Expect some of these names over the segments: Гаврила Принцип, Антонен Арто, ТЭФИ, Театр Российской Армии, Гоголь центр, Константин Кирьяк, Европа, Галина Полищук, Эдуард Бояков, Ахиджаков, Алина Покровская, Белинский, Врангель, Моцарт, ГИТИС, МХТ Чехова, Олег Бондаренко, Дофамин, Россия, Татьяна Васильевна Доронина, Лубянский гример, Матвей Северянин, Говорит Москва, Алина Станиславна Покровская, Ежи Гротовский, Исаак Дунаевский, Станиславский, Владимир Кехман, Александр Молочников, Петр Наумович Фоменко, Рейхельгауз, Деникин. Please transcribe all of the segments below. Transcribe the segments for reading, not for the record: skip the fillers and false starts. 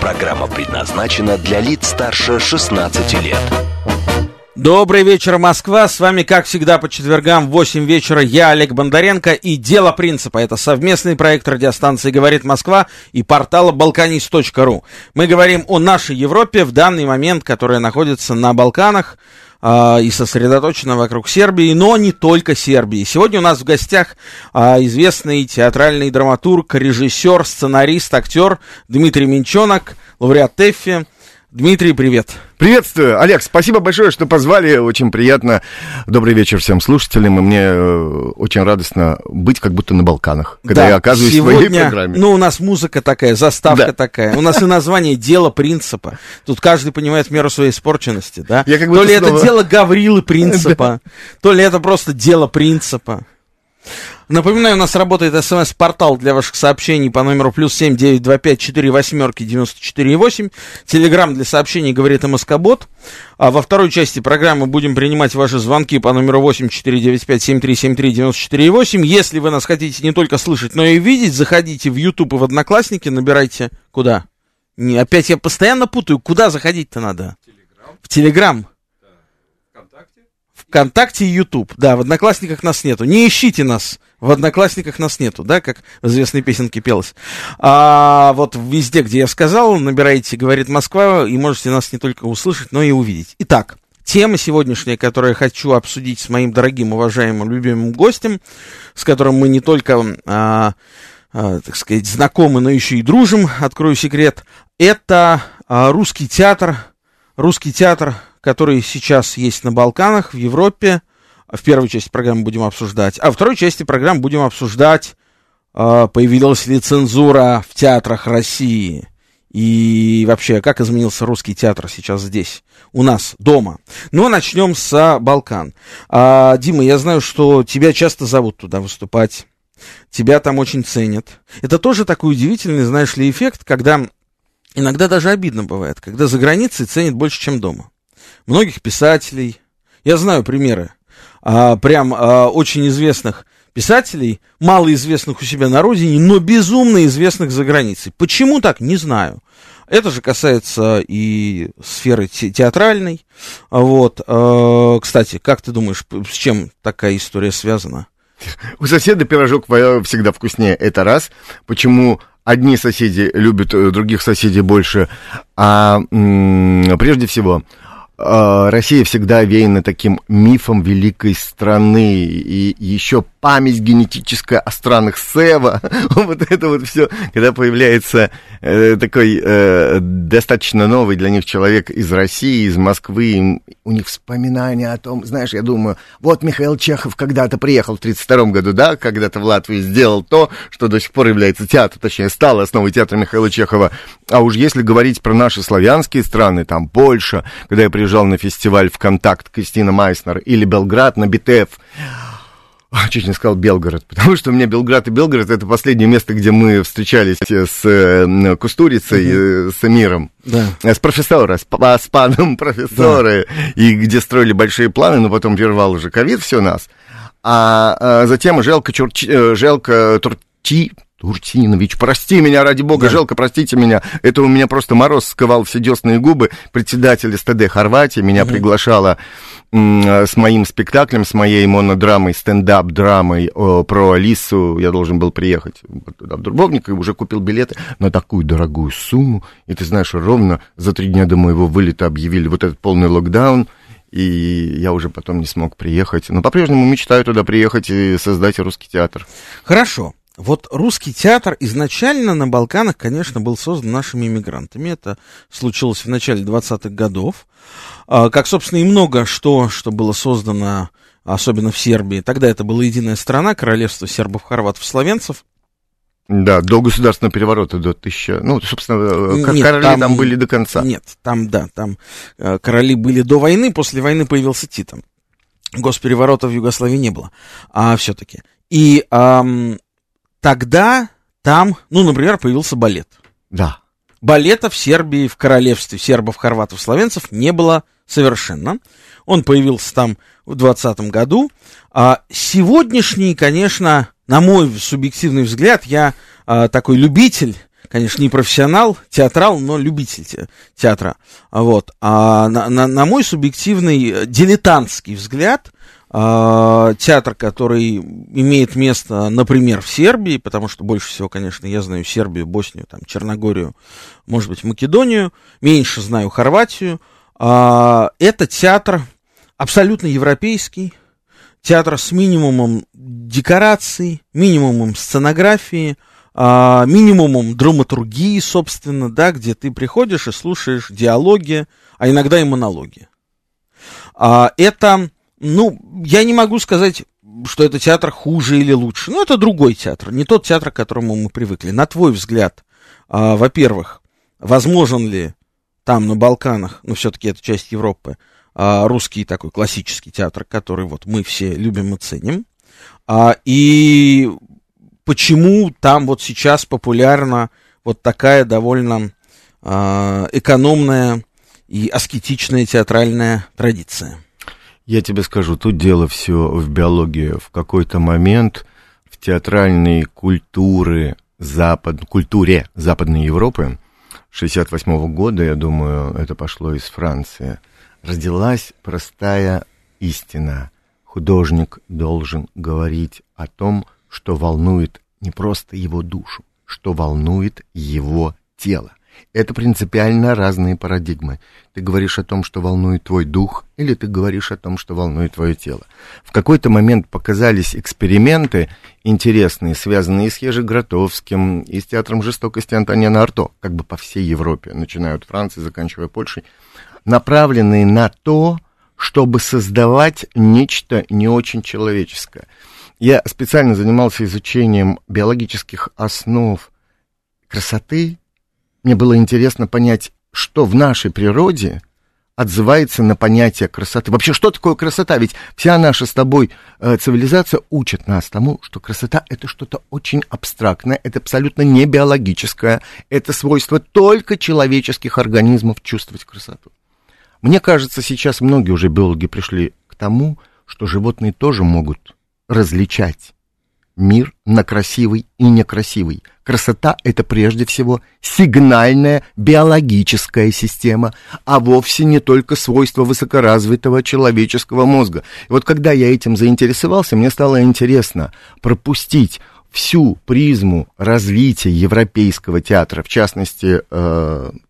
Программа предназначена для лиц старше 16 лет. Добрый вечер, Москва. С вами, как всегда, по четвергам в 8 вечера я, Олег Бондаренко, и «Дело Принципа». Это совместный проект радиостанции «Говорит Москва» и портала «Балканист.ру». Мы говорим о нашей Европе в данный момент, которая находится на Балканах и сосредоточена вокруг Сербии, но не только Сербии. Сегодня у нас в гостях известный театральный драматург, режиссер, сценарист, актер Дмитрий Минченок, лауреат ТЭФИ. Дмитрий, привет. Приветствую, Олег, спасибо большое, что позвали, очень приятно. Добрый вечер всем слушателям, и мне очень радостно быть как будто на Балканах, когда я оказываюсь сегодня в твоей программе. Ну, у нас музыка такая, заставка такая, у нас и название «Дело Принципа». Тут каждый понимает меру своей испорченности, да? То ли это дело Гаврилы Принципа, то ли это просто «Дело Принципа». Напоминаю, у нас работает смс-портал для ваших сообщений по номеру +7 925 48 94 8. Телеграм для сообщений говорит МСК-бот. А во второй части программы будем принимать ваши звонки по номеру 8 495 7373 94 8. Если вы нас хотите не только слышать, но и видеть, заходите в YouTube и в Одноклассники, набирайте куда? Не, опять я постоянно путаю, куда заходить-то надо? В Телеграм. ВКонтакте и Ютуб. Да, в Одноклассниках нас нету. Не ищите нас. В Одноклассниках нас нету, да, как в известной песенке пелось. А вот везде, где я сказал, набираете «Говорит Москва», и можете нас не только услышать, но и увидеть. Итак, тема сегодняшняя, которую я хочу обсудить с моим дорогим, уважаемым, любимым гостем, с которым мы не только, так сказать, знакомы, но еще и дружим, открою секрет, это русский театр, которые сейчас есть на Балканах, в Европе. В первой части программы будем обсуждать. А во второй части программы будем обсуждать, появилась ли цензура в театрах России. И вообще, как изменился русский театр сейчас здесь, у нас, дома. Но начнем с Балкан. Дима, я знаю, что тебя часто зовут туда выступать. Тебя там очень ценят. Это тоже такой удивительный, знаешь ли, эффект, когда иногда даже обидно бывает, когда за границей ценят больше, чем дома. Многих писателей, я знаю примеры, очень известных писателей, малоизвестных у себя на родине, но безумно известных за границей. Почему так, не знаю. Это же касается и сферы театральной. Вот. Кстати, как ты думаешь, с чем такая история связана? У соседа пирожок всегда вкуснее, это раз. Почему одни соседи любят других соседей больше? А прежде всего, Россия всегда веяна таким мифом великой страны, и еще память генетическая о странах Сева, вот это вот все, когда появляется такой достаточно новый для них человек из России, из Москвы, у них вспоминания о том, знаешь, я думаю, вот Михаил Чехов когда-то приехал в 1932 году, да, когда-то в Латвию сделал то, что до сих пор является театром, точнее, стало основой театра Михаила Чехова. А уж если говорить про наши славянские страны, там Польша, когда я приезжал на фестиваль «ВКонтакт» Кристина Майснер, или Белград на БИТЕФ. Чуть не сказал Белгород, потому что у меня Белград и Белгород — это последнее место, где мы встречались с Кустурицей, с Эмиром, с профессором, с паном профессора, и где строили большие планы, но потом прервал уже ковид все нас. А затем Желко Турчинович, прости меня, ради бога, да. Желко, простите меня, это у меня просто мороз сковал все десны и губы. Председатель СТД Хорватии меня приглашала с моим спектаклем, с моей монодрамой, стендап-драмой про Алису. Я должен был приехать туда, в Дубровник, и уже купил билеты на такую дорогую сумму. И ты знаешь, ровно за 3 дня до моего вылета объявили вот этот полный локдаун, и я уже потом не смог приехать. Но по-прежнему мечтаю туда приехать и создать русский театр. Хорошо. Вот русский театр изначально на Балканах, конечно, был создан нашими иммигрантами. Это случилось в начале 20-х годов. Как, собственно, и много что было создано, особенно в Сербии. Тогда это была единая страна, королевство сербов, хорватов, словенцев. Да, до государственного переворота, до 1000... Ну, собственно, нет, короли там были до конца. Нет, там, да, там короли были до войны, после войны появился Титан. Госпереворота в Югославии не было, все-таки. И тогда там, ну, например, появился балет. Да. Балета в Сербии, в королевстве сербов, хорватов, словенцев не было совершенно. Он появился там в 20-м году. Сегодняшний, конечно... На мой субъективный взгляд, я такой любитель, конечно, не профессионал, театрал, но любитель театра. Вот. А на мой субъективный дилетантский взгляд, театр, который имеет место, например, в Сербии, потому что больше всего, конечно, я знаю Сербию, Боснию, там, Черногорию, может быть, Македонию, меньше знаю Хорватию, это театр абсолютно европейский, театр с минимумом декораций, минимумом сценографии, минимумом драматургии, собственно, да, где ты приходишь и слушаешь диалоги, а иногда и монологи. Это, ну, я не могу сказать, что это театр хуже или лучше. Но это другой театр, не тот театр, к которому мы привыкли. На твой взгляд, во-первых, возможен ли там на Балканах, ну, все-таки это часть Европы, русский такой классический театр, который вот мы все любим и ценим, и почему там вот сейчас популярна вот такая довольно экономная и аскетичная театральная традиция? Я тебе скажу, тут дело все в биологии. В какой-то момент в театральной культуре Западной Европы 1968 года, я думаю, это пошло из Франции, родилась простая истина. Художник должен говорить о том, что волнует не просто его душу, что волнует его тело. Это принципиально разные парадигмы. Ты говоришь о том, что волнует твой дух, или ты говоришь о том, что волнует твое тело. В какой-то момент показались эксперименты интересные, связанные с Ежи Гротовским, и с театром жестокости Антонена Арто, как бы по всей Европе, начиная от Франции, заканчивая Польшей, направленные на то, чтобы создавать нечто не очень человеческое. Я специально занимался изучением биологических основ красоты. Мне было интересно понять, что в нашей природе отзывается на понятие красоты. Вообще, что такое красота? Ведь вся наша с тобой цивилизация учит нас тому, что красота — это что-то очень абстрактное, это абсолютно не биологическое, это свойство только человеческих организмов чувствовать красоту. Мне кажется, сейчас многие уже биологи пришли к тому, что животные тоже могут различать мир на красивый и некрасивый. Красота — это прежде всего сигнальная биологическая система, а вовсе не только свойство высокоразвитого человеческого мозга. И вот когда я этим заинтересовался, мне стало интересно пропустить всю призму развития европейского театра, в частности,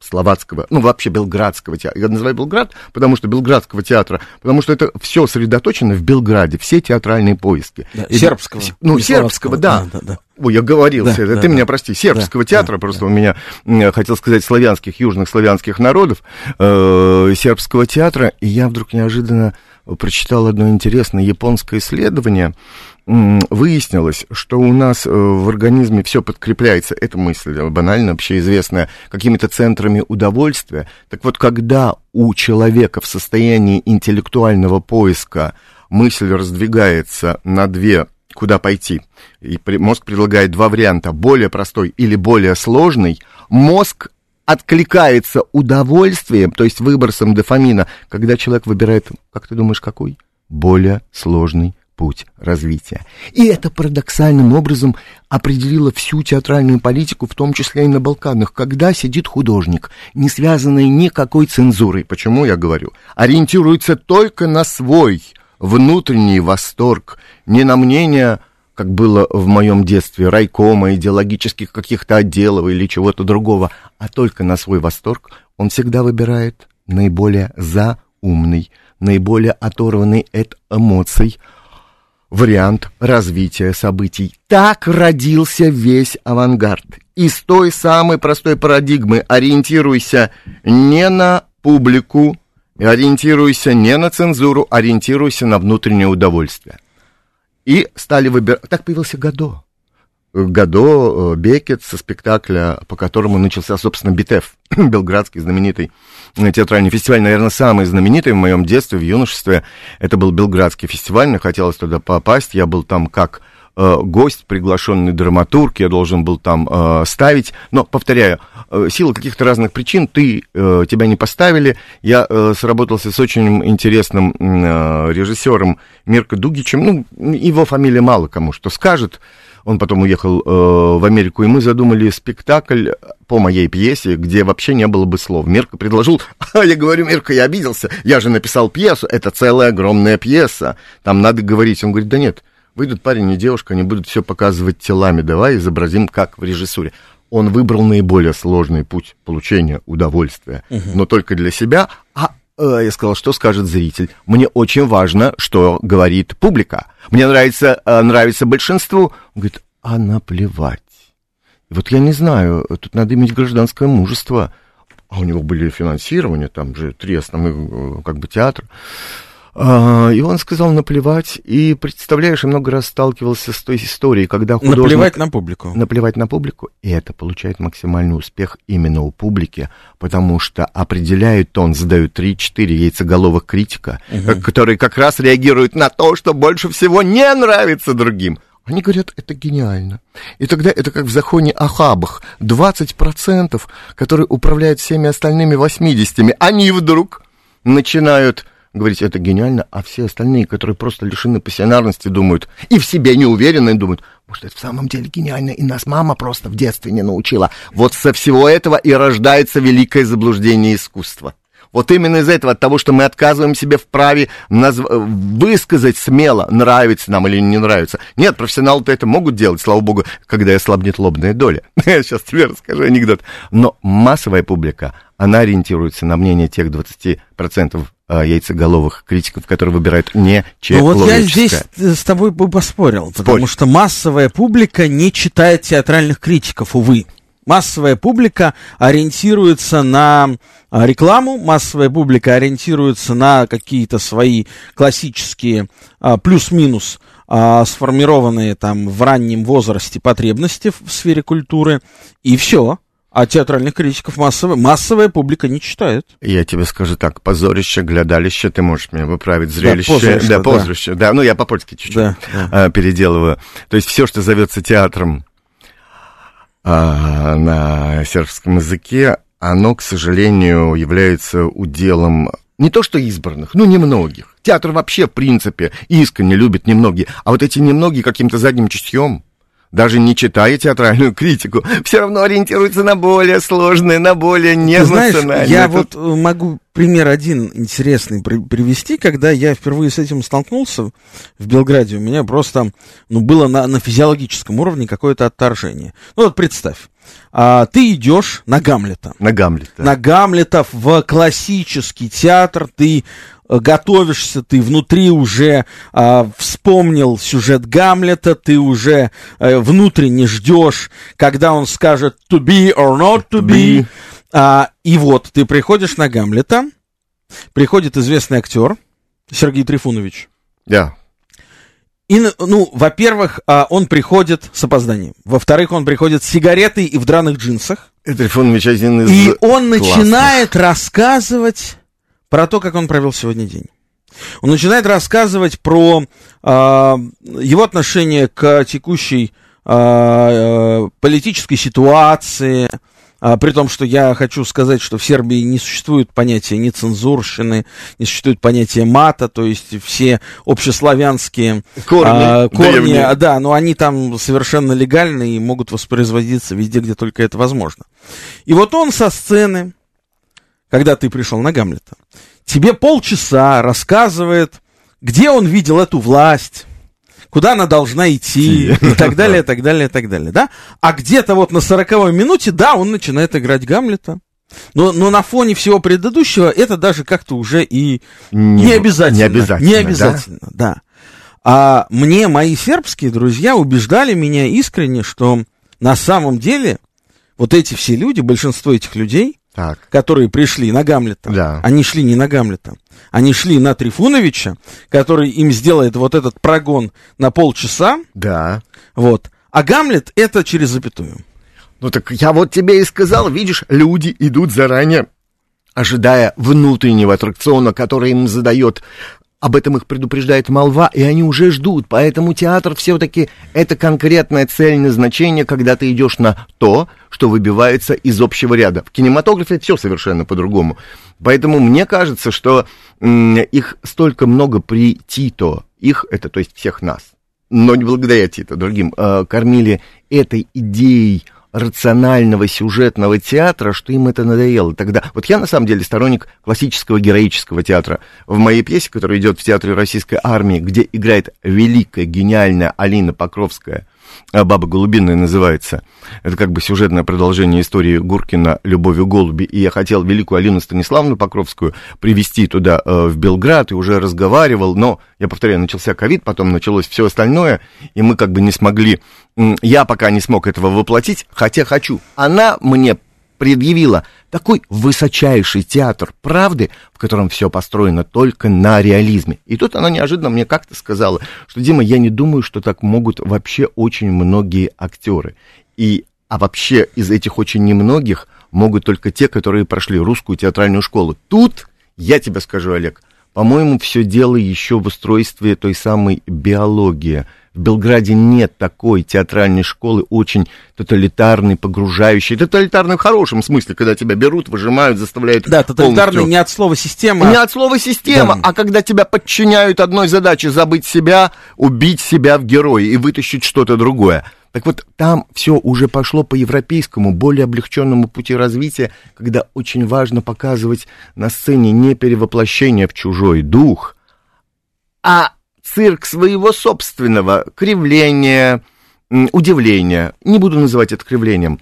словацкого, ну, вообще белградского театра. Я называю Белград, потому что белградского театра, потому что это все сосредоточено в Белграде, все театральные поиски. Да, и сербского. Ну, сербского, да. Ой, я говорился, да, ты меня прости, сербского театра, просто у меня, хотел сказать, славянских, южных славянских народов, сербского театра, и я вдруг неожиданно прочитал одно интересное японское исследование. Выяснилось, что у нас в организме все подкрепляется, эта мысль банально общеизвестная, какими-то центрами удовольствия. Так вот, когда у человека в состоянии интеллектуального поиска мысль раздвигается на две, куда пойти, и мозг предлагает два варианта, более простой или более сложный, мозг откликается удовольствием, то есть выбросом дофамина, когда человек выбирает, как ты думаешь, какой? Более сложный путь развития. И это парадоксальным образом определило всю театральную политику, в том числе и на Балканах, когда сидит художник, не связанный никакой цензурой, почему я говорю, ориентируется только на свой внутренний восторг, не на мнение, как было в моем детстве, райкома, идеологических каких-то отделов или чего-то другого, а только на свой восторг, он всегда выбирает наиболее заумный, наиболее оторванный от эмоций вариант развития событий. Так родился весь авангард. Из той самой простой парадигмы: ориентируйся не на публику, ориентируйся не на цензуру, ориентируйся на внутреннее удовольствие. И стали выбирать... Так появился Годо. Годо, Бекет, со спектакля, по которому начался, собственно, БИТЕФ, белградский знаменитый театральный фестиваль, наверное, самый знаменитый в моем детстве, в юношестве. Это был белградский фестиваль, мне хотелось туда попасть, я был там как гость, приглашенный драматург, я должен был там ставить, но, повторяю, в силу каких-то разных причин тебя не поставили, я сработался с очень интересным режиссером Мирко Дугичем, его фамилия мало кому что скажет, он потом уехал в Америку, и мы задумали спектакль по моей пьесе, где вообще не было бы слов. Мирко предложил, я говорю, Мирко, я обиделся, я же написал пьесу, это целая огромная пьеса, там надо говорить. Он говорит, да нет, выйдут парень и девушка, они будут все показывать телами, давай изобразим, как в режиссуре. Он выбрал наиболее сложный путь получения удовольствия, но только для себя. Я сказал, что скажет зритель. Мне очень важно, что говорит публика. Мне нравится большинству. Он говорит, а наплевать. Вот я не знаю, тут надо иметь гражданское мужество. А у него были финансирования, там же три основных театра. И он сказал наплевать, и, представляешь, я много раз сталкивался с той историей, когда художник... Наплевать на публику. Наплевать на публику, и это получает максимальный успех именно у публики, потому что определяют тон, задают 3-4 яйцеголовых критика, которые как раз реагируют на то, что больше всего не нравится другим. Они говорят, это гениально. И тогда это как в законе о хабах. 20%, которые управляют всеми остальными 80%, они вдруг начинают... говорить, это гениально, а все остальные, которые просто лишены пассионарности, думают, и в себе не уверены, думают, может, это в самом деле гениально, и нас мама просто в детстве не научила. Вот со всего этого и рождается великое заблуждение искусства. Вот именно из-за этого, от того, что мы отказываем себе в праве высказать смело, нравится нам или не нравится. Нет, профессионалы-то это могут делать, слава богу, когда ослабнет лобная доля. Я сейчас тебе расскажу анекдот. Но массовая публика, она ориентируется на мнение тех 20% яйцеголовых критиков, которые выбирают не человеческое. Ну вот я здесь с тобой бы поспорил, потому что массовая публика не читает театральных критиков, увы. Массовая публика ориентируется на рекламу, массовая публика ориентируется на какие-то свои классические плюс-минус сформированные там в раннем возрасте потребности в сфере культуры, и все. А театральных критиков массовая публика не читает. Я тебе скажу так, позорище, глядалище, ты можешь меня выправить, зрелище. Позорище. Да, я по-польски чуть-чуть переделываю. То есть все, что зовется театром на сербском языке, оно, к сожалению, является уделом не то что избранных, немногих. Театр вообще, в принципе, искренне любит немногие. А вот эти немногие каким-то задним чутьем, даже не читая театральную критику, все равно ориентируется на более сложное, на более неэмоциональное. Я вот могу пример один интересный привести, когда я впервые с этим столкнулся в Белграде, у меня просто было на физиологическом уровне какое-то отторжение. Представь, ты идешь на Гамлета. На Гамлета в классический театр, ты... готовишься, ты внутри уже вспомнил сюжет Гамлета, ты уже внутренне ждешь, когда он скажет to be or not to be. И вот ты приходишь на Гамлета, приходит известный актер Сергей Трифунович. Да. И, во-первых, он приходит с опозданием. Во-вторых, он приходит с сигаретой и в драных джинсах. Трифунович один из классных. И он начинает рассказывать... про то, как он провел сегодня день. Он начинает рассказывать про его отношение к текущей политической ситуации, при том, что я хочу сказать, что в Сербии не существует понятия ни цензурщины, не существует понятия мата, то есть все общеславянские корни они там совершенно легальны и могут воспроизводиться везде, где только это возможно. И вот он со сцены, когда ты пришел на Гамлета, тебе полчаса рассказывает, где он видел эту власть, куда она должна идти, и так далее, и так далее, и так далее, да? А где-то на 40-й минуте, он начинает играть Гамлета, но на фоне всего предыдущего это даже как-то уже и не обязательно. Не обязательно, да. А мои сербские друзья убеждали меня искренне, что на самом деле вот эти все люди, большинство этих людей, которые пришли на Гамлета, они шли не на Гамлета, они шли на Трифуновича, который им сделает вот этот прогон на полчаса, А Гамлет — это через запятую. Ну так я вот тебе и сказал, видишь, люди идут заранее, ожидая внутреннего аттракциона, который им задает... Об этом их предупреждает молва, и они уже ждут. Поэтому театр все-таки это конкретная цель, назначение, когда ты идешь на то, что выбивается из общего ряда. В кинематографе все совершенно по-другому. Поэтому мне кажется, что их столько много при Тито, их, это то есть всех нас, но не благодаря Тито, другим, кормили этой идеей рационального сюжетного театра, что им это надоело тогда. Вот я, на самом деле, сторонник классического героического театра. В моей пьесе, которая идет в Театре Российской Армии, где играет великая, гениальная Алина Покровская, «Баба Голубиная» называется. Это как бы сюжетное продолжение истории Гуркина «Любовью голуби». И я хотел великую Алину Станиславну Покровскую привезти туда, в Белград, и уже разговаривал. Но, я повторяю, начался ковид, потом началось все остальное, и мы как бы не смогли... Я пока не смог этого воплотить, хотя хочу. Она мне предъявила такой высочайший театр правды, в котором все построено только на реализме. И тут она неожиданно мне как-то сказала, что, Дима, я не думаю, что так могут вообще очень многие актеры. А вообще из этих очень немногих могут только те, которые прошли русскую театральную школу. Тут, я тебе скажу, Олег, по-моему, все дело еще в устройстве той самой биологии. В Белграде нет такой театральной школы, очень тоталитарной, погружающей. Тоталитарной в хорошем смысле, когда тебя берут, выжимают, заставляют... Да, тоталитарной полностью. Не от слова «система». Не от слова «система», да. А когда тебя подчиняют одной задаче — забыть себя, убить себя в герое и вытащить что-то другое. Так вот, там все уже пошло по европейскому, более облегченному пути развития, когда очень важно показывать на сцене не перевоплощение в чужой дух, а цирк своего собственного, кривления, удивления. Не буду называть это кривлянием.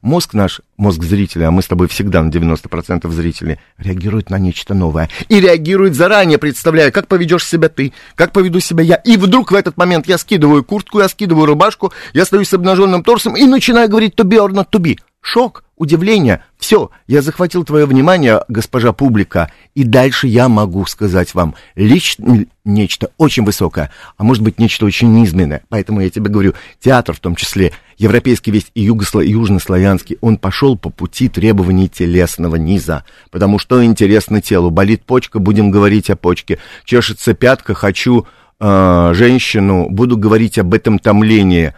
Мозг наш, мозг зрителя, а мы с тобой всегда на 90% зрителей, реагирует на нечто новое. И реагирует заранее, представляя, как поведешь себя ты, как поведу себя я. И вдруг в этот момент я скидываю куртку, я скидываю рубашку, я стою с обнаженным торсом и начинаю говорить «to be or not to be». Шок, удивление, все, я захватил твое внимание, госпожа публика, и дальше я могу сказать вам нечто очень высокое, а может быть нечто очень низменное. Поэтому я тебе говорю, театр, в том числе европейский весь и южнославянский, он пошел по пути требований телесного низа, потому что интересно телу, болит почка, будем говорить о почке, чешется пятка, хочу женщину, буду говорить об этом томлении.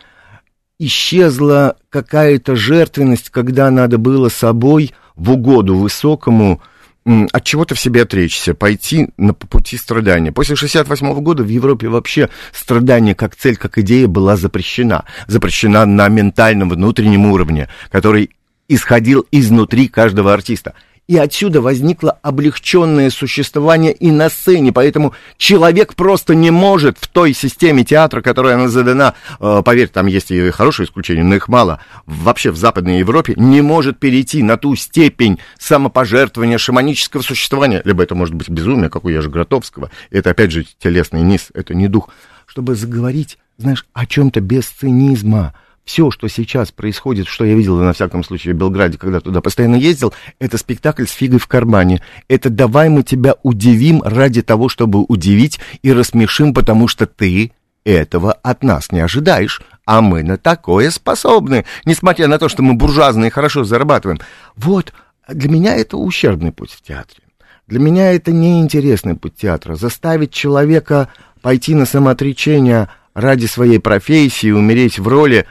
Исчезла какая-то жертвенность, когда надо было собой в угоду высокому от чего-то в себе отречься, пойти на пути страдания. После 1968 года в Европе вообще страдание как цель, как идея была запрещена. Запрещена на ментальном внутреннем уровне, который исходил изнутри каждого артиста. И отсюда возникло облегченное существование и на сцене, поэтому человек просто не может в той системе театра, которая она задана, поверь, там есть и хорошие исключения, но их мало, вообще в Западной Европе не может перейти на ту степень самопожертвования шаманического существования, либо это может быть безумие, как у Ежи Гротовского, это опять же телесный низ, это не дух, чтобы заговорить, знаешь, о чем-то без цинизма. Все, что сейчас происходит, что я видел, на всяком случае, в Белграде, когда туда постоянно ездил, это спектакль с фигой в кармане. Это давай мы тебя удивим ради того, чтобы удивить, и рассмешим, потому что ты этого от нас не ожидаешь. А мы на такое способны, несмотря на то, что мы буржуазные и хорошо зарабатываем. Вот, для меня это ущербный путь в театре. Для меня это неинтересный путь театра. Заставить человека пойти на самоотречение ради своей профессии, умереть в роли.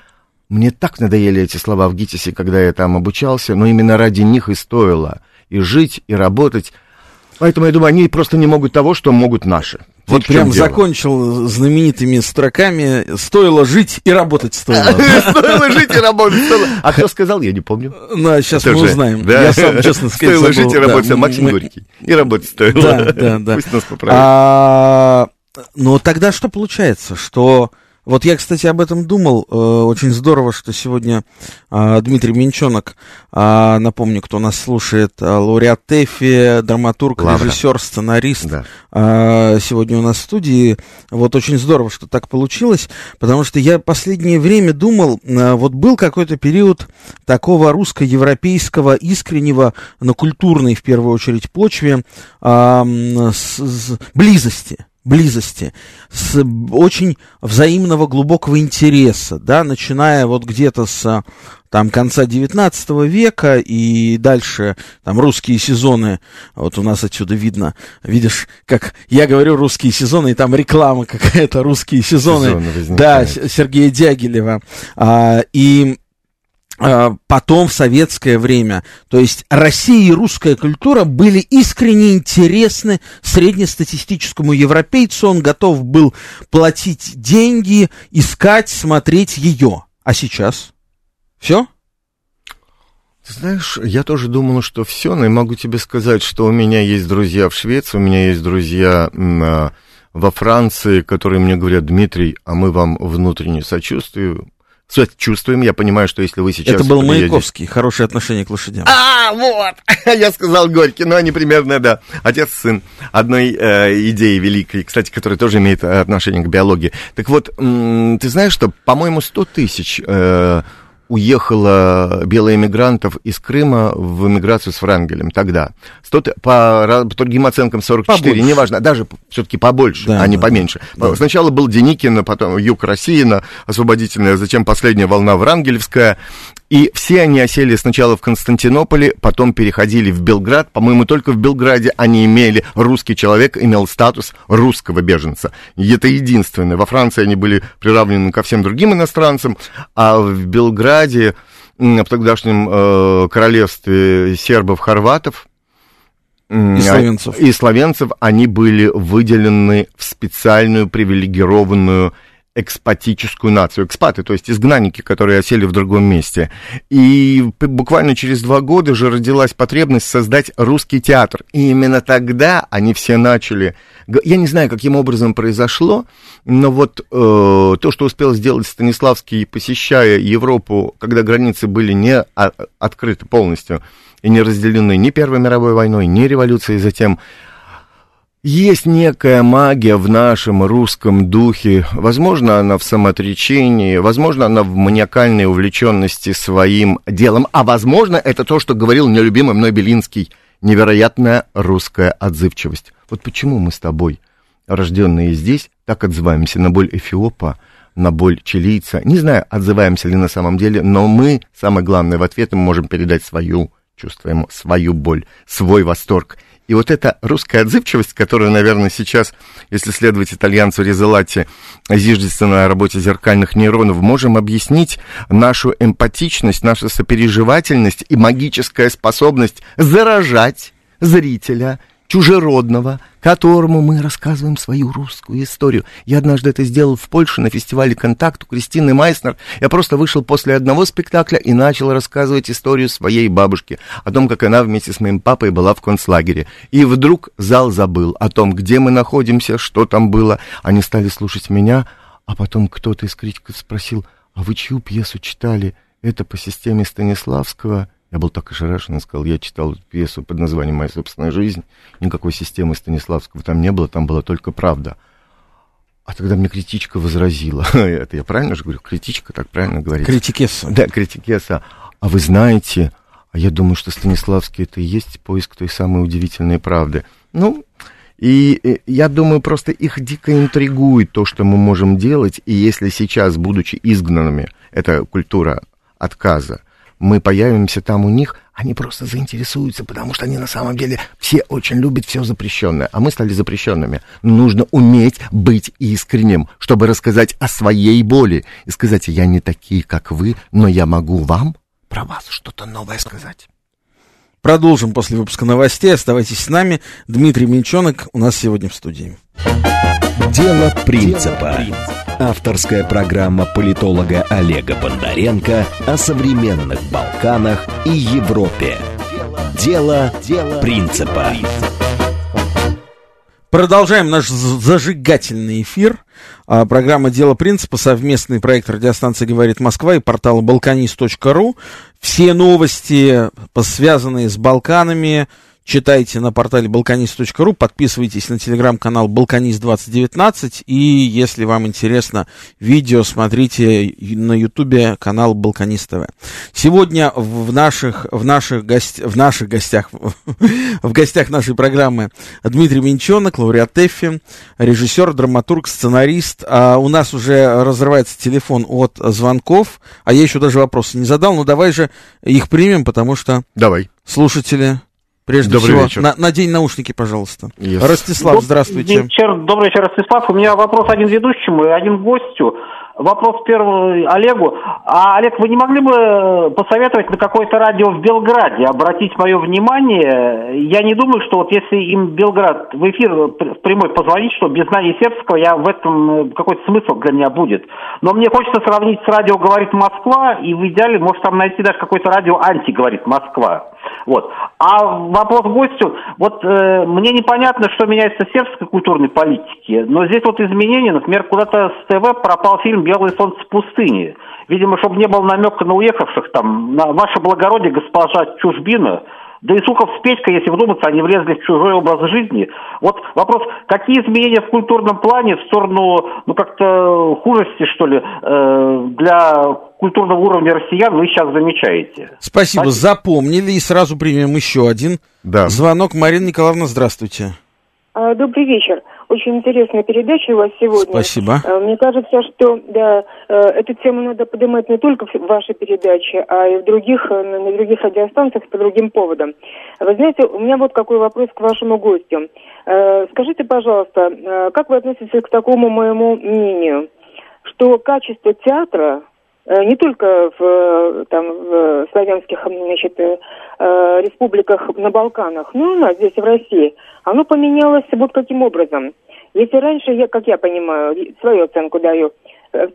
Мне так надоели эти слова в ГИТИСе, когда я там обучался, но именно ради них и стоило и жить, и работать. Поэтому, я думаю, они просто не могут того, что могут наши. Вот прям закончил знаменитыми строками «Стоило жить и работать стоило». «Стоило жить и работать стоило». А кто сказал, я не помню. Ну, сейчас мы узнаем. Я сам, честно сказать, забыл. «Стоило жить и работать стоило». Максим Горький. И работать стоило. Да. Пусть нас поправят. Но тогда что получается, что... Вот я, кстати, об этом думал. Очень здорово, что сегодня Дмитрий Минченок, напомню, кто нас слушает, лауреат ТЭФИ, драматург, режиссер, сценарист, да. Сегодня у нас в студии. Вот очень здорово, что так получилось, потому что я последнее время думал, вот был какой-то период такого русско-европейского, искреннего, на культурной, в первую очередь, почве близости. близости, с очень взаимного глубокого интереса, да, начиная вот где-то с там конца 19 века и дальше, там русские сезоны, вот у нас отсюда видно, видишь, как я говорю русские сезоны, и там реклама какая-то, русские сезоны, да, Сергея Дягилева, и потом в советское время. То есть Россия и русская культура были искренне интересны среднестатистическому европейцу. Он готов был платить деньги, искать, смотреть ее. А сейчас? Все? Ты знаешь, я тоже думал, что все, но я могу тебе сказать, что у меня есть друзья в Швеции, у меня есть друзья во Франции, которые мне говорят: Дмитрий, а мы вам внутренне сочувствуем, я понимаю, что если вы сейчас... Это был Маяковский, хорошее отношение к лошадям. А, вот! Я сказал Горький, но они примерно, да, отец, сын. Одной идеи великой, кстати, которая тоже имеет отношение к биологии. Так вот, ты знаешь, что, по-моему, 100 тысяч уехало белоэмигрантов из Крыма в эмиграцию с Врангелем тогда. 100, по другим оценкам 44, побольше. Неважно, даже все-таки побольше, да, а не поменьше. Да. Сначала был Деникин, потом юг России, освободительная, затем последняя волна врангелевская. И все они осели сначала в Константинополе, потом переходили в Белград. По-моему, только в Белграде они имели, русский человек имел статус русского беженца. И это единственное. Во Франции они были приравнены ко всем другим иностранцам, а в Белграде, в тогдашнем королевстве сербов, хорватов и славянцев, они были выделены в специальную привилегированную экспатическую нацию, экспаты, то есть изгнанники, которые осели в другом месте. И буквально через 2 года же родилась потребность создать русский театр. И именно тогда они все начали... Я не знаю, каким образом произошло, но вот то, что успел сделать Станиславский, посещая Европу, когда границы были не открыты полностью и не разделены ни Первой мировой войной, ни революцией затем... Есть некая магия в нашем русском духе. Возможно, она в самоотречении, возможно, она в маниакальной увлеченности своим делом. А возможно, это то, что говорил нелюбимый мной Белинский. Невероятная русская отзывчивость. Вот почему мы с тобой, рожденные здесь, так отзываемся на боль эфиопа, на боль чилийца. Не знаю, отзываемся ли на самом деле, но мы, самое главное, в ответ мы можем передать свое чувство ему, свою боль, свой восторг. И вот эта русская отзывчивость, которая, наверное, сейчас, если следовать итальянцу Ризолатти, зиждется на работе зеркальных нейронов, можем объяснить нашу эмпатичность, нашу сопереживательность и магическая способность заражать зрителя чужеродного, которому мы рассказываем свою русскую историю. Я однажды это сделал в Польше на фестивале «Контакт» у Кристины Майснер. Я просто вышел после одного спектакля и начал рассказывать историю своей бабушки, о том, как она вместе с моим папой была в концлагере. И вдруг зал забыл о том, где мы находимся, что там было. Они стали слушать меня, а потом кто-то из критиков спросил: «А вы чью пьесу читали? Это по системе Станиславского?» Я был так ошарашен, сказал: я читал пьесу под названием «Моя собственная жизнь». Никакой системы Станиславского там не было, там была только правда. А тогда мне критичка возразила. Это я правильно же говорю? Критичка, так правильно говорить? Критикеса. Да, критикеса. А вы знаете, а я думаю, что Станиславский — это и есть поиск той самой удивительной правды. Ну, и я думаю, просто их дико интригует то, что мы можем делать. И если сейчас, будучи изгнанными, это культура отказа, мы появимся там у них, они просто заинтересуются, потому что они на самом деле все очень любят все запрещенное, а мы стали запрещенными. Нужно уметь быть искренним, чтобы рассказать о своей боли и сказать: я не такие, как вы, но я могу вам про вас что-то новое сказать. Продолжим после выпуска новостей. Оставайтесь с нами. Дмитрий Минченок у нас сегодня в студии. «Дело принципа». Авторская программа политолога Олега Бондаренко о современных Балканах и Европе. Дело принципа. Продолжаем наш зажигательный эфир. Программа «Дело принципа», совместный проект радиостанции «Говорит Москва» и портала Балканист.ру. Все новости, связанные с Балканами, читайте на портале Балканист.ру, подписывайтесь на телеграм-канал Балканист 2019, и, если вам интересно видео, смотрите на ютубе канал Балканист ТВ. Сегодня в гостях нашей программы Дмитрий Минченок, лауреат ТЭФИ, режиссер, драматург, сценарист. У нас уже разрывается телефон от звонков, а я еще даже вопросы не задал, но давай же их примем, потому что слушатели... Прежде всего, надень наушники, пожалуйста. Yes. Ростислав, здравствуйте. Добрый вечер, Ростислав. У меня вопрос один ведущему и один гостю. Вопрос первый Олегу. Олег, вы не могли бы посоветовать на какое-то радио в Белграде обратить мое внимание? Я не думаю, что вот если им Белград в эфир в прямой позвонить, что без знания сербского я в этом какой-то смысл для меня будет. Но мне хочется сравнить с радио «Говорит Москва», и в идеале может там найти даже какое-то радио «Анти-говорит Москва». Вот. Вопрос гостю. Мне непонятно, что меняется в сербской культурной политике, но здесь вот изменения, например, куда-то с ТВ пропал фильм «Белое солнце пустыни». Видимо, чтобы не было намека на уехавших там, на «Ваше благородие, госпожа Чужбина». Да и Сухов с Петькой, если вдуматься, они врезались в чужой образ жизни. Вот вопрос, какие изменения в культурном плане в сторону, как-то хужести, что ли, для культурного уровня россиян вы сейчас замечаете? Спасибо, запомнили, и сразу примем еще один звонок. Марина Николаевна, здравствуйте. Добрый вечер. Очень интересная передача у вас сегодня. Спасибо. Мне кажется, что эту тему надо поднимать не только в вашей передаче, а и в других, на других радиостанциях по другим поводам. Вы знаете, у меня вот какой вопрос к вашему гостю. Скажите, пожалуйста, как вы относитесь к такому моему мнению, что качество театра не только в славянских, республиках на Балканах, но и у нас здесь, в России, оно поменялось вот каким образом. Если раньше, как я понимаю, свою оценку даю,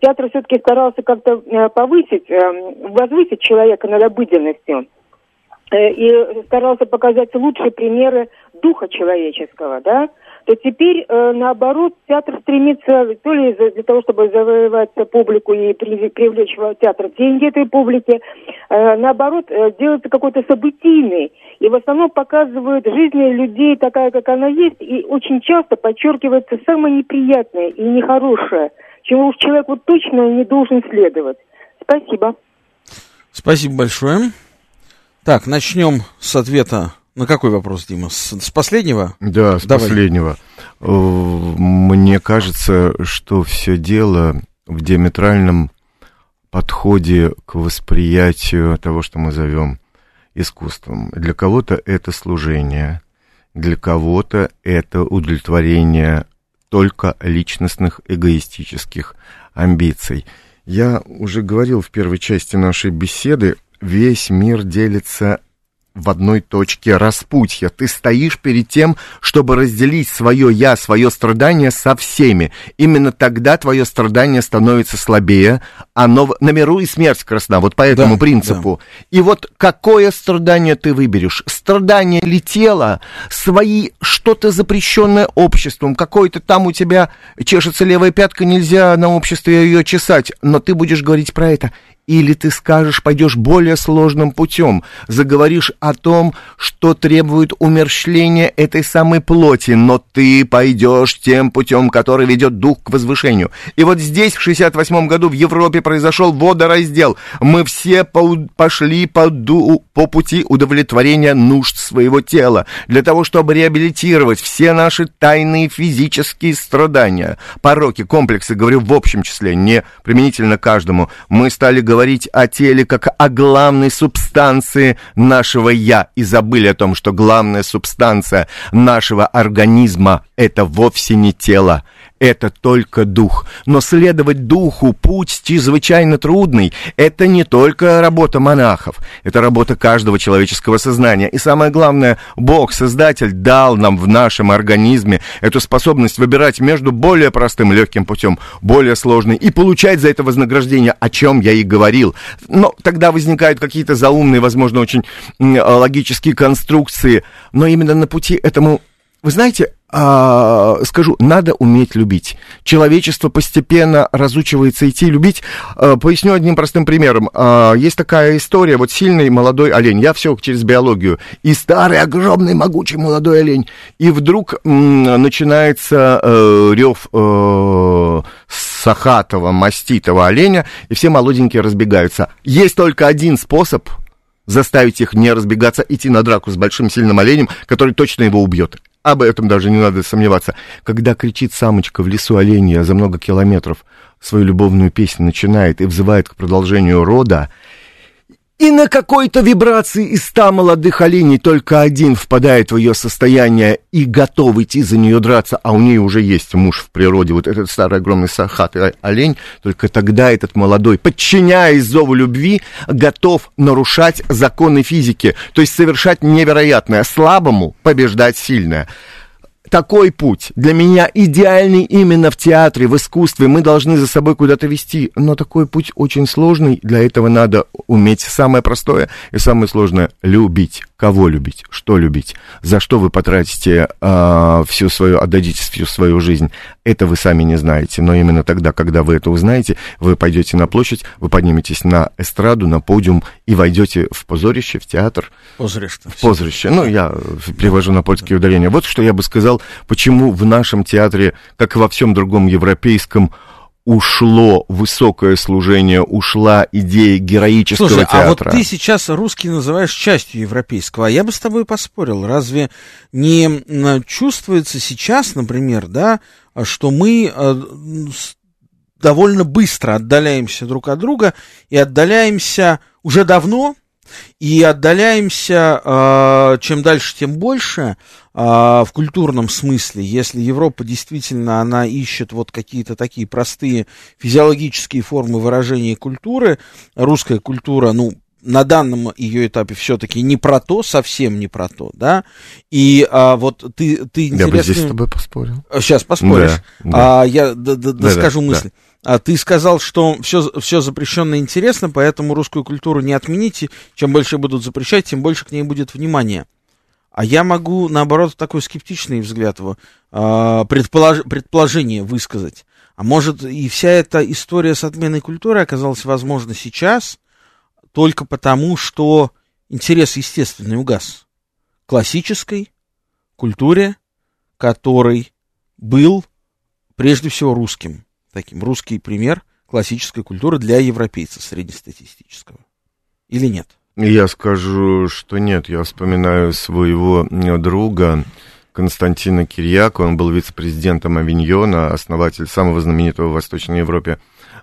театр все-таки старался как-то возвысить человека над обыденностью и старался показать лучшие примеры духа человеческого, то теперь, наоборот, театр стремится то ли для того, чтобы завоевать публику и привлечь в театр деньги этой публики, наоборот, делается какой-то событийный. И в основном показывают жизнь людей такая, как она есть, и очень часто подчеркивается самое неприятное и нехорошее, чему человек точно не должен следовать. Спасибо. Спасибо большое. Так, начнем с ответа. На какой вопрос, Дима? С последнего? Да, Последнего. Мне кажется, что все дело в диаметральном подходе к восприятию того, что мы зовем искусством. Для кого-то это служение, для кого-то это удовлетворение только личностных эгоистических амбиций. Я уже говорил в первой части нашей беседы, весь мир делится в одной точке распутья. Ты стоишь перед тем, чтобы разделить свое «я», свое страдание со всеми. Именно тогда твое страдание становится слабее, оно на миру и смерть красна, вот по этому принципу. Да. И какое страдание ты выберешь? Страдание ли тела, что-то запрещенное обществом, какое-то там у тебя чешется левая пятка, нельзя на обществе ее чесать, но ты будешь говорить про это. Или ты скажешь, пойдешь более сложным путем, заговоришь о том, что требует умерщвления этой самой плоти, но ты пойдешь тем путем, который ведет дух к возвышению. И вот здесь в 1968 году в Европе произошел водораздел. Мы все пошли по пути удовлетворения нужд своего тела, для того, чтобы реабилитировать все наши тайные физические страдания, пороки, комплексы, говорю в общем числе, не применительно каждому. Мы стали говорить о теле как о главной субстанции нашего «я» и забыли о том, что главная субстанция нашего организма — это вовсе не тело, это только дух. Но следовать духу путь чрезвычайно трудный. Это не только работа монахов, это работа каждого человеческого сознания. И самое главное, Бог, Создатель, дал нам в нашем организме эту способность выбирать между более простым легким путем, более сложным, и получать за это вознаграждение, о чем я и говорил. Но тогда возникают какие-то заумные, возможно, очень логические конструкции. Но именно на пути этому... Вы знаете, скажу, надо уметь любить. Человечество постепенно разучивается идти любить. Поясню одним простым примером. Есть такая история, вот сильный молодой олень, я все через биологию, и старый, огромный, могучий молодой олень. И вдруг начинается рев сахатого, маститого оленя, и все молоденькие разбегаются. Есть только один способ заставить их не разбегаться, идти на драку с большим сильным оленем, который точно его убьет. Об этом даже не надо сомневаться. Когда кричит самочка в лесу оленя за много километров, свою любовную песню начинает и взывает к продолжению рода, и на какой-то вибрации из 100 молодых оленей только один впадает в ее состояние и готов идти за нее драться, а у нее уже есть муж в природе, вот этот старый огромный сахатый олень, только тогда этот молодой, подчиняясь зову любви, готов нарушать законы физики, то есть совершать невероятное, слабому побеждать сильное. Такой путь для меня идеальный именно в театре, в искусстве. Мы должны за собой куда-то вести. Но такой путь очень сложный. Для этого надо уметь самое простое и самое сложное — любить. Кого любить? Что любить? За что вы потратите всю свою, отдадите всю свою жизнь? Это вы сами не знаете. Но именно тогда, когда вы это узнаете, вы пойдете на площадь, вы подниметесь на эстраду, на подиум и войдете в позорище, в театр. Позорище. В позорище. Ну, я привожу на польские ударения. Вот что я бы сказал. Почему в нашем театре, как и во всем другом европейском, ушло высокое служение, ушла идея героического театра. Слушай, а вот ты сейчас русский называешь частью европейского, а я бы с тобой поспорил. Разве не чувствуется сейчас, например, да, что мы довольно быстро отдаляемся друг от друга и отдаляемся уже давно, и отдаляемся чем дальше, тем больше в культурном смысле. Если Европа действительно, она ищет вот какие-то такие простые физиологические формы выражения культуры, русская культура, ну, на данном ее этапе все-таки не про то, совсем не про то, да, и вот ты интересный... Я бы здесь с тобой поспорил. Сейчас поспоришь. Да. Я доскажу мысль. Да. Ты сказал, что все запрещенное интересно, поэтому русскую культуру не отмените, чем больше будут запрещать, тем больше к ней будет внимания. А я могу, наоборот, такой скептичный взгляд, предположение высказать. А может, и вся эта история с отменой культуры оказалась возможна сейчас, только потому, что интерес естественный угас классической культуре, который был прежде всего русским. Таким русский пример классической культуры для европейца среднестатистического. Или нет? Я скажу, что нет. Я вспоминаю своего друга Константина Кирьяка. Он был вице-президентом Авиньона, основатель самого знаменитого в Восточной Европе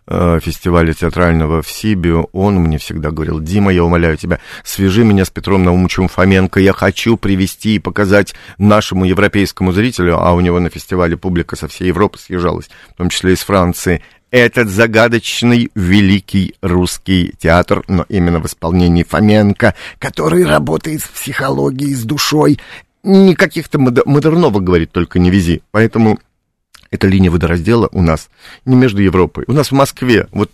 фестиваля театрального в Сибио. Он мне всегда говорил: Дима, я умоляю тебя, свяжи меня с Петром Наумовичем Фоменко, я хочу привести и показать нашему европейскому зрителю, а у него на фестивале публика со всей Европы съезжалась, в том числе из Франции, этот загадочный великий русский театр, но именно в исполнении Фоменко, который работает с психологией, с душой, не каких-то модерновок, говорит, только не вези. Поэтому эта линия водораздела у нас не между Европой. У нас в Москве. Вот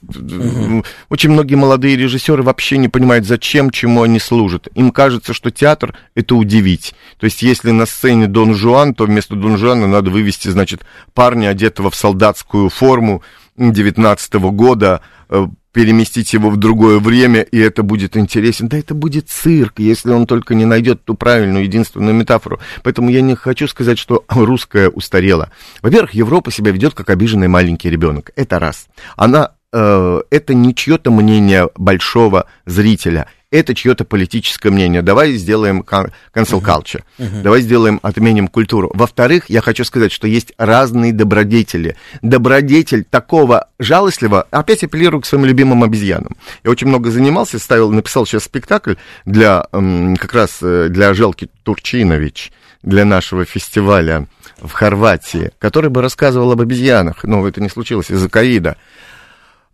очень многие молодые режиссеры вообще не понимают, зачем, чему они служат. Им кажется, что театр — это удивить. То есть, если на сцене Дон Жуан, то вместо Дон Жуана надо вывести, значит, парня, одетого в солдатскую форму 19-го года, переместить его в другое время, и это будет интересен. Да это будет цирк, если он только не найдет ту правильную, единственную метафору. Поэтому я не хочу сказать, что русская устарела. Во-первых, Европа себя ведет как обиженный маленький ребенок. Это раз. Она, это не чье-то мнение большого зрителя. Это чье-то политическое мнение. Давай сделаем cancel culture. Давай сделаем, отменим культуру. Во-вторых, я хочу сказать, что есть разные добродетели. Добродетель такого жалостливого... Опять апеллирую к своим любимым обезьянам. Я очень много занимался, написал сейчас спектакль для, как раз для Желки Турчинович, для нашего фестиваля в Хорватии, который бы рассказывал об обезьянах. Но это не случилось из-за ковида.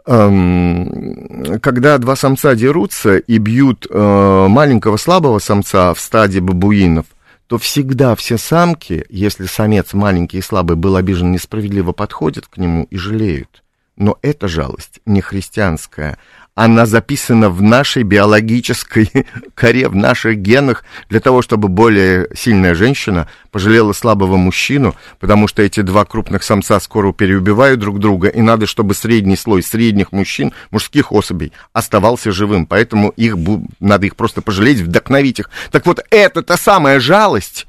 Когда два самца дерутся и бьют маленького слабого самца в стаде бабуинов, то всегда все самки, если самец маленький и слабый был обижен несправедливо, подходят к нему и жалеют. Но эта жалость не христианская, она записана в нашей биологической коре, в наших генах, для того, чтобы более сильная женщина пожалела слабого мужчину, потому что эти два крупных самца скоро переубивают друг друга, и надо, чтобы средний слой средних мужчин, мужских особей, оставался живым, поэтому их надо их просто пожалеть, вдохновить их. Так вот, это та самая жалость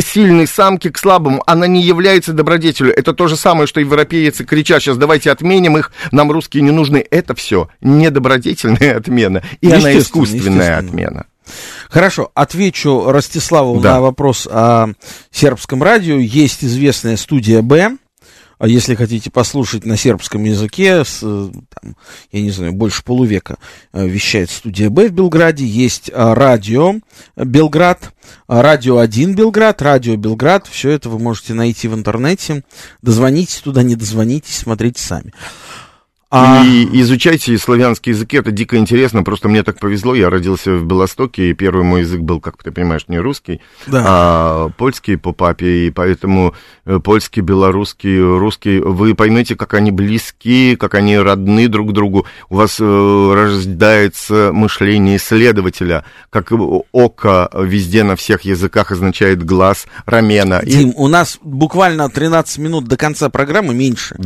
сильной самки к слабому, она не является добродетелью. Это то же самое, что европейцы кричат: сейчас давайте отменим их, нам русские не нужны. Это все недобродетельная отмена, и она искусственная отмена. Хорошо, отвечу Ростиславу на вопрос о сербском радио. Есть известная студия «Б». Если хотите послушать на сербском языке, там, я не знаю, больше полувека вещает студия «Б» в Белграде. Есть радио «Белград», радио 1 «Белград», радио «Белград». Все это вы можете найти в интернете. Дозвонитесь туда, не дозвонитесь, смотрите сами. И изучайте славянский язык, это дико интересно, просто мне так повезло, я родился в Белостоке, и первый мой язык был, как ты понимаешь, не русский, а польский по папе, и поэтому польский, белорусский, русский, вы поймете, как они близки, как они родны друг другу, у вас рождается мышление исследователя, как око везде на всех языках означает глаз, рамена. Дим, у нас буквально 13 минут до конца программы, меньше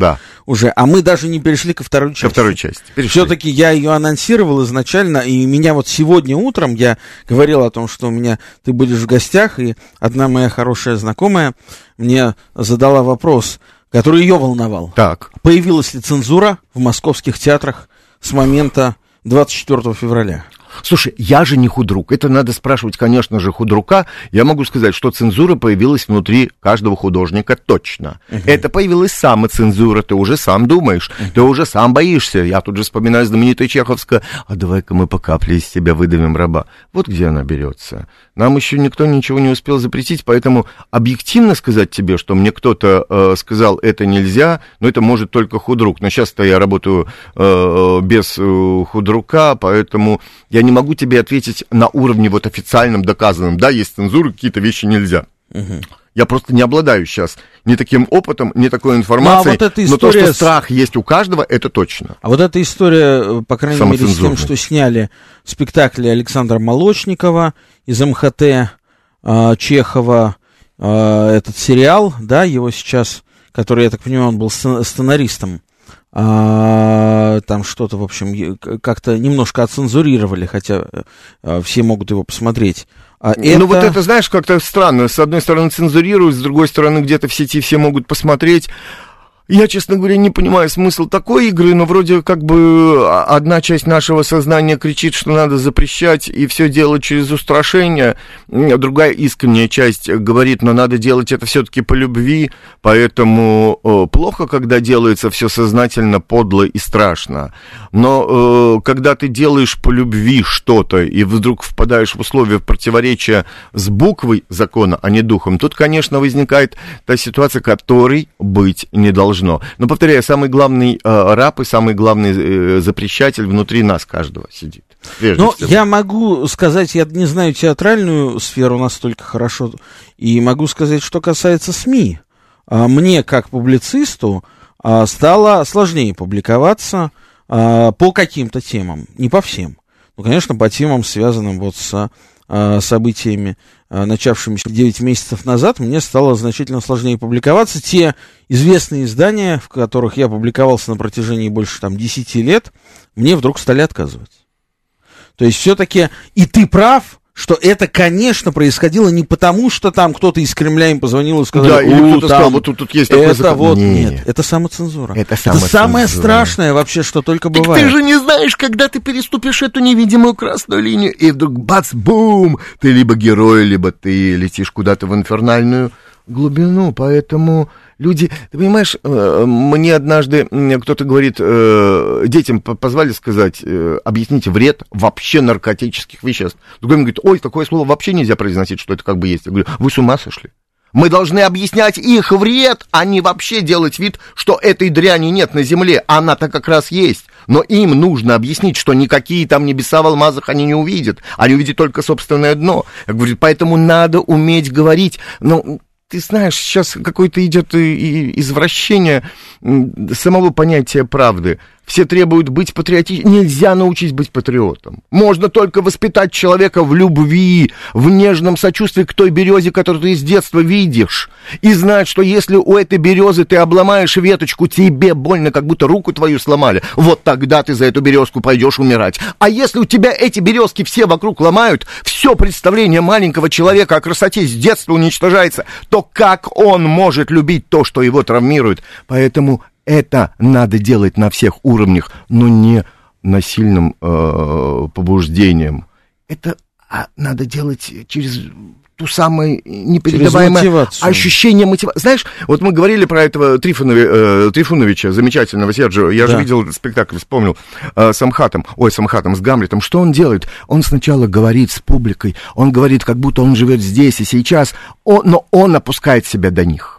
уже, а мы даже не перешли ко второй части. Все-таки я ее анонсировал изначально, и меня вот сегодня утром, я говорил о том, что у меня ты будешь в гостях, и одна моя хорошая знакомая мне задала вопрос, который ее волновал. Так. Появилась ли цензура в московских театрах с момента 24 февраля? Слушай, я же не худрук. Это надо спрашивать, конечно же, худрука. Я могу сказать, что цензура появилась внутри каждого художника точно. Это появилась самоцензура. Ты уже сам думаешь, ты уже сам боишься. Я тут же вспоминаю знаменитое чеховское: а давай-ка мы по капле из себя выдавим раба. Вот где она берется. Нам еще никто ничего не успел запретить, поэтому объективно сказать тебе, что мне кто-то сказал, это нельзя, но это может только худрук. Но сейчас-то я работаю без худрука, поэтому я не могу тебе ответить на уровне вот официальном, доказанном. Да, есть цензура, какие-то вещи нельзя. Я просто не обладаю сейчас ни таким опытом, ни такой информацией. Вот но то, что страх есть у каждого, это точно. А вот эта история, по крайней мере, с тем, что сняли спектакли Александра Молочникова из МХТ Чехова, этот сериал, да, его сейчас, который, я так понимаю, он был сценаристом, там что-то, в общем, как-то немножко отцензурировали, хотя все могут его посмотреть. Ну вот это, знаешь, как-то странно. С одной стороны цензурируют, с другой стороны где-то в сети все могут посмотреть. Я, честно говоря, не понимаю смысл такой игры, но вроде как бы одна часть нашего сознания кричит, что надо запрещать и все делать через устрашение, другая искренняя часть говорит, но надо делать это все-таки по любви, поэтому плохо, когда делается все сознательно, подло и страшно, но когда ты делаешь по любви что-то и вдруг впадаешь в условия противоречия с буквой закона, а не духом, тут, конечно, возникает та ситуация, которой быть не должно. Но, повторяю, самый главный раб и самый главный запрещатель внутри нас каждого сидит. Но я могу сказать, я не знаю театральную сферу настолько хорошо, и могу сказать, что касается СМИ. Мне, как публицисту, стало сложнее публиковаться по каким-то темам, не по всем. Ну, конечно, по темам, связанным вот с событиями, начавшимися 9 месяцев назад, мне стало значительно сложнее публиковаться. Те известные издания, в которых я публиковался на протяжении больше там, 10 лет, мне вдруг стали отказывать. То есть все-таки, и ты прав, что это, конечно, происходило не потому, что там кто-то из Кремля им позвонил и сказал, да, или кто-то сказал, вот тут есть такой закон. Вот, нет, это самоцензура. Это самое страшное вообще, что только бывает. Так ты же не знаешь, когда ты переступишь эту невидимую красную линию, и вдруг бац-бум, ты либо герой, либо ты летишь куда-то в инфернальную глубину, поэтому люди, ты понимаешь, мне однажды кто-то говорит, детям позвали сказать, объясните вред вообще наркотических веществ. Другой мне говорит, ой, такое слово вообще нельзя произносить, что это как бы есть. Я говорю, вы с ума сошли? Мы должны объяснять их вред, а не вообще делать вид, что этой дряни нет на земле. Она-то как раз есть. Но им нужно объяснить, что никакие там небеса в алмазах они не увидят. Они увидят только собственное дно. Я говорю, поэтому надо уметь говорить. Но ты знаешь, сейчас какое-то идет извращение самого понятия правды. Все требуют быть патриотичным. Нельзя научить быть патриотом. Можно только воспитать человека в любви, в нежном сочувствии к той березе, которую ты из детства видишь. И знать, что если у этой березы ты обломаешь веточку, тебе больно, как будто руку твою сломали. Вот тогда ты за эту березку пойдешь умирать. А если у тебя эти березки все вокруг ломают, все представление маленького человека о красоте с детства уничтожается, то как он может любить то, что его травмирует? Поэтому... это надо делать на всех уровнях, но не насильным побуждением. Это надо делать через ту самую непередаваемое ощущение мотивации. Знаешь, вот мы говорили про этого Трифуновича, замечательного Серджио. Я же видел спектакль, вспомнил, с Гамлетом. Что он делает? Он сначала говорит с публикой, он говорит, как будто он живет здесь и сейчас, но он опускает себя до них.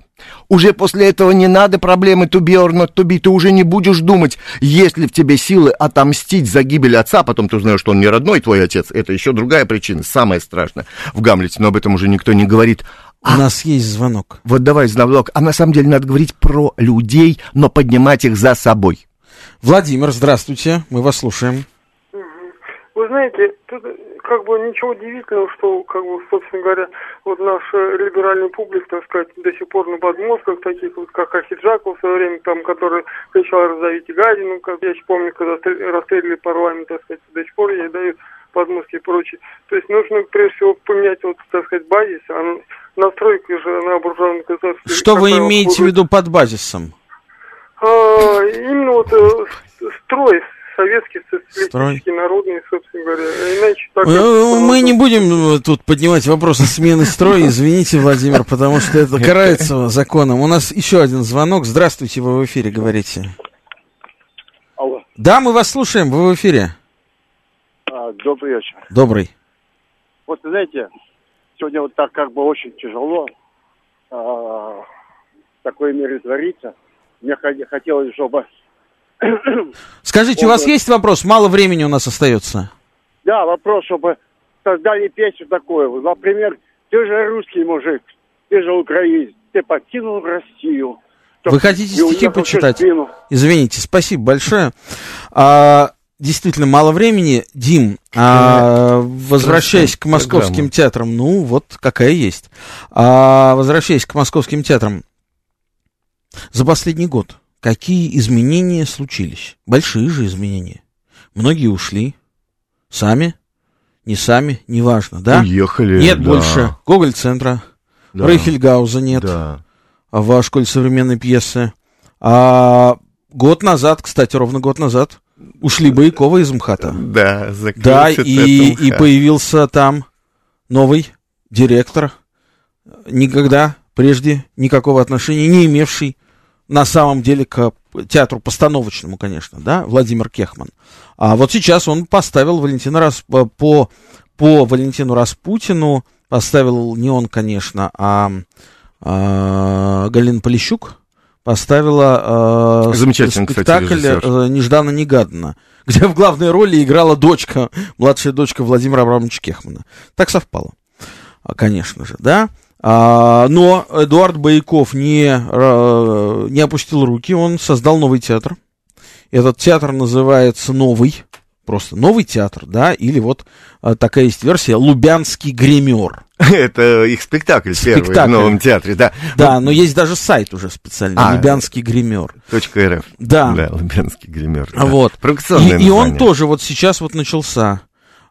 Уже после этого не надо проблемы to be or not to be. Ты уже не будешь думать, есть ли в тебе силы отомстить за гибель отца. Потом ты узнаешь, что он не родной твой отец. Это еще другая причина, самая страшная в Гамлете. Но об этом уже никто не говорит. У нас есть звонок. Вот давай звонок. А на самом деле надо говорить про людей, но поднимать их за собой. Владимир, здравствуйте. Мы вас слушаем. Вы знаете, тут как бы ничего удивительного, что, как бы, собственно говоря, вот наша либеральная публика, так сказать, до сих пор на подмостках, таких вот, как Ахиджаков в свое время, там, который кричал «Разовите гадину», как я еще помню, когда расстрелили парламент, так сказать, до сих пор ей дают подмостки и прочее. То есть нужно, прежде всего, поменять, вот, так сказать, базис, а настройка же на буржуазном государстве... Что вы имеете в виду под базисом? Именно вот строй... советский, социалистический, народный, собственно говоря. Иначе так, мы не будем тут поднимать вопросы смены строя, извините, Владимир, потому что это карается законом. У нас еще один звонок. Здравствуйте, вы в эфире, говорите. Алло. Да, мы вас слушаем, вы в эфире. Добрый вечер. Добрый. Вот, знаете, сегодня вот так как бы очень тяжело в такой мере творится. Мне хотелось, чтобы... Скажите, у вас есть вопрос? Мало времени у нас остается. Да, вопрос, чтобы создали песню такую. Например, ты же русский мужик, ты же украинец, ты покинул Россию. Вы хотите стихи почитать? Извините, спасибо большое. Действительно, мало времени. Дим, возвращаясь к московским театрам, ну вот какая есть. Возвращаясь к московским театрам, за последний год какие изменения случились? Большие же изменения. Многие ушли. Сами, неважно, да? Уехали, нет больше Гоголь центра, Рейхельгауза нет, в школе современной пьесы. Год назад, кстати, ровно год назад, ушли Боякова из МХАТа. Да, закрылся. Да, и появился там новый директор, никогда прежде никакого отношения не имевший на самом деле к театру постановочному, конечно, да, Владимир Кехман. А вот сейчас он поставил по Валентину Распутину, поставил не он, конечно, а Галина Полищук поставила спектакль «Нежданно-негаданно», где в главной роли играла младшая дочка Владимира Абрамовича Кехмана. Так совпало, конечно же, да. Но Эдуард Бояков не опустил руки, он создал новый театр. Этот театр называется «Новый», просто «Новый театр», да, или вот такая есть версия «Лубянский гример». Это их спектакль первый в Новом театре, да. Да, но есть даже сайт уже специальный, «Лубянский гример». .рф. Да, «Лубянский гример». Вот. И он тоже вот сейчас вот начался.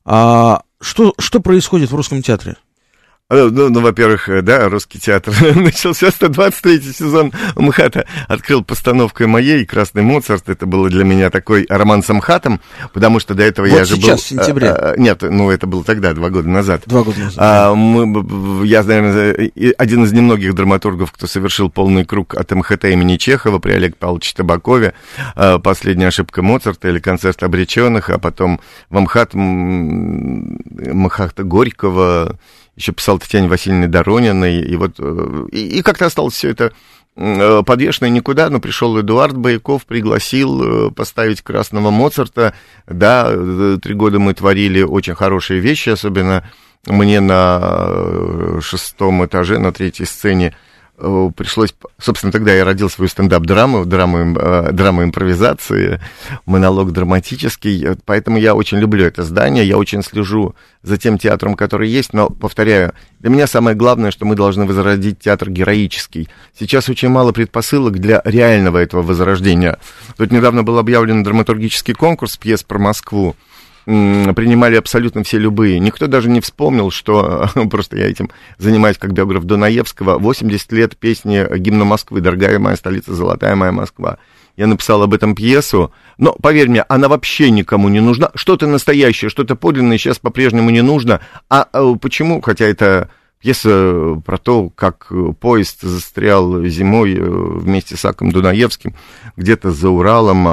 Что происходит в русском театре? Ну, во-первых, да, русский театр начался 123-й сезон МХАТа. Открыл постановкой моей «Красный Моцарт». Это было для меня такой роман с МХАТом, потому что до этого вот я же был... Вот сейчас, в сентябре. Нет, ну, это было тогда, 2 года назад. 2 года назад. Я, наверное, один из немногих драматургов, кто совершил полный круг от МХТ имени Чехова при Олеге Павловиче Табакове, «Последняя ошибка Моцарта» или «Концерт обреченных», а потом в МХАТ Махата Горького... Еще писал Татьяне Васильевне Дорониной, и вот и как-то осталось все это подвешенное никуда, но пришел Эдуард Бояков, пригласил поставить «Красного Моцарта». Да, 3 года мы творили очень хорошие вещи, особенно мне на 6-м этаже, на 3-й сцене пришлось... Собственно, тогда я родил свою стендап-драму, драму импровизации, монолог драматический. Поэтому я очень люблю это здание, я очень слежу за тем театром, который есть. Но, повторяю, для меня самое главное, что мы должны возродить театр героический. Сейчас очень мало предпосылок для реального этого возрождения. Тут недавно был объявлен драматургический конкурс пьес про Москву. Принимали абсолютно все любые. Никто даже не вспомнил, что... Просто я этим занимаюсь как биограф Дунаевского. 80 лет песни гимна Москвы «Дорогая моя столица, золотая моя Москва». Я написал об этом пьесу. Но, поверь мне, она вообще никому не нужна. Что-то настоящее, что-то подлинное сейчас по-прежнему не нужно. А почему? Хотя это пьеса про то, как поезд застрял зимой вместе с Аком Дунаевским где-то за Уралом.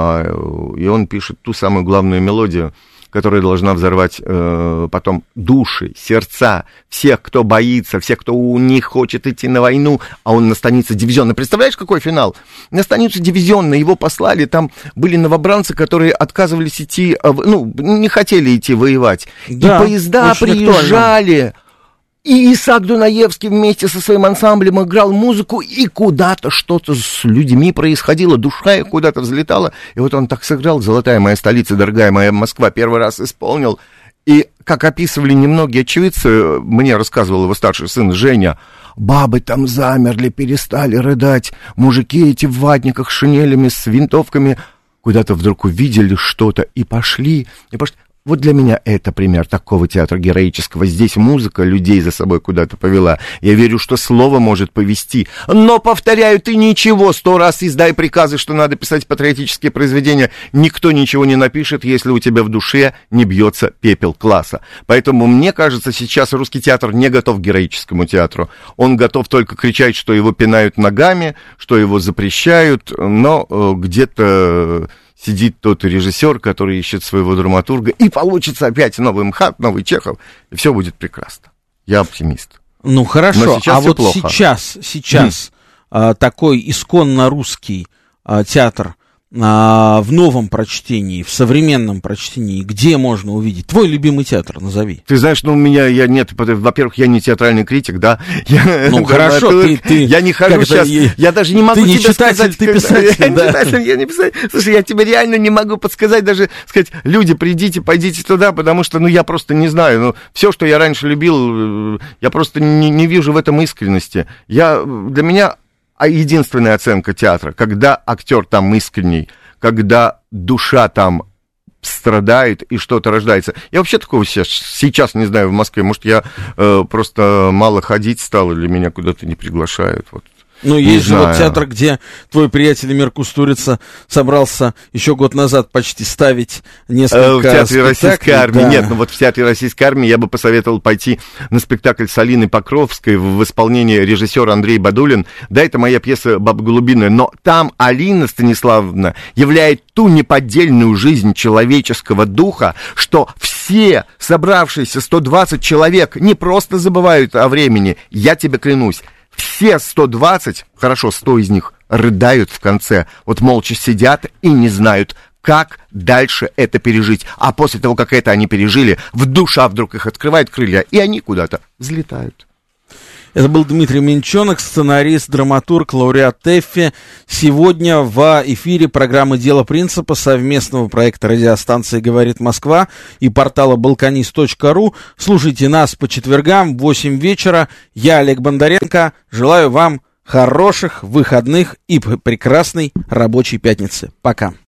И он пишет ту самую главную мелодию, которая должна взорвать потом души, сердца всех, кто боится, всех, кто у них хочет идти на войну, а он на станице дивизионной. Представляешь, какой финал? На станицу дивизионной его послали, там были новобранцы, которые отказывались идти, не хотели идти воевать. Да, и поезда приезжали, и Исаак Дунаевский вместе со своим ансамблем играл музыку, и куда-то что-то с людьми происходило, душа их куда-то взлетала, и вот он так сыграл «Золотая моя столица, дорогая моя Москва», первый раз исполнил, и, как описывали немногие очевидцы, мне рассказывал его старший сын Женя, бабы там замерли, перестали рыдать, мужики эти в ватниках, шинелями, с винтовками, куда-то вдруг увидели что-то и пошли. Вот для меня это пример такого театра героического. Здесь музыка людей за собой куда-то повела. Я верю, что слово может повести. Но, повторяю, ты ничего. 100 раз издай приказы, что надо писать патриотические произведения. Никто ничего не напишет, если у тебя в душе не бьется пепел класса. Поэтому, мне кажется, сейчас русский театр не готов к героическому театру. Он готов только кричать, что его пинают ногами, что его запрещают, но где-то... сидит тот режиссер, который ищет своего драматурга, и получится опять новый МХАТ, новый Чехов, и все будет прекрасно. Я оптимист. Ну, хорошо, но сейчас вот плохо. сейчас такой исконно русский театр в новом прочтении, в современном прочтении, где можно увидеть? Твой любимый театр, назови. Ты знаешь, во-первых, я не театральный критик, да? Я не хожу сейчас, я даже не могу тебе сказать... Ты не писатель, ты писатель, да? Я не читатель, я не писатель. Слушай, я тебе реально не могу подсказать, даже сказать, люди, придите, пойдите туда, потому что, я просто не знаю, все, что я раньше любил, я просто не вижу в этом искренности. Для меня... А единственная оценка театра, когда актер там искренний, когда душа там страдает и что-то рождается. Я вообще такого сейчас не знаю в Москве. Может, я просто мало ходить стал, или меня куда-то не приглашают. Вот. Есть же театр, где твой приятель Эмир Кустурица собрался еще год назад почти ставить несколько спектаклей. В Театре Российской Армии. Да. Нет, в Театре Российской Армии я бы посоветовал пойти на спектакль с Алиной Покровской в исполнении режиссера Андрей Бадулин. Да, это моя пьеса «Баба Голубиная», но там Алина Станиславовна являет ту неподдельную жизнь человеческого духа, что все собравшиеся 120 человек не просто забывают о времени, я тебе клянусь. Все 120, хорошо, 100 из них рыдают в конце, молча сидят и не знают, как дальше это пережить. А после того, как это они пережили, в душа вдруг их открывает крылья, и они куда-то взлетают. Это был Дмитрий Минченок, сценарист, драматург, лауреат ТЭФИ. Сегодня в эфире программы «Дело принципа» совместного проекта радиостанции «Говорит Москва» и портала «Балканист.ру». Слушайте нас по четвергам в 8 вечера. Я, Олег Бондаренко, желаю вам хороших выходных и прекрасной рабочей пятницы. Пока.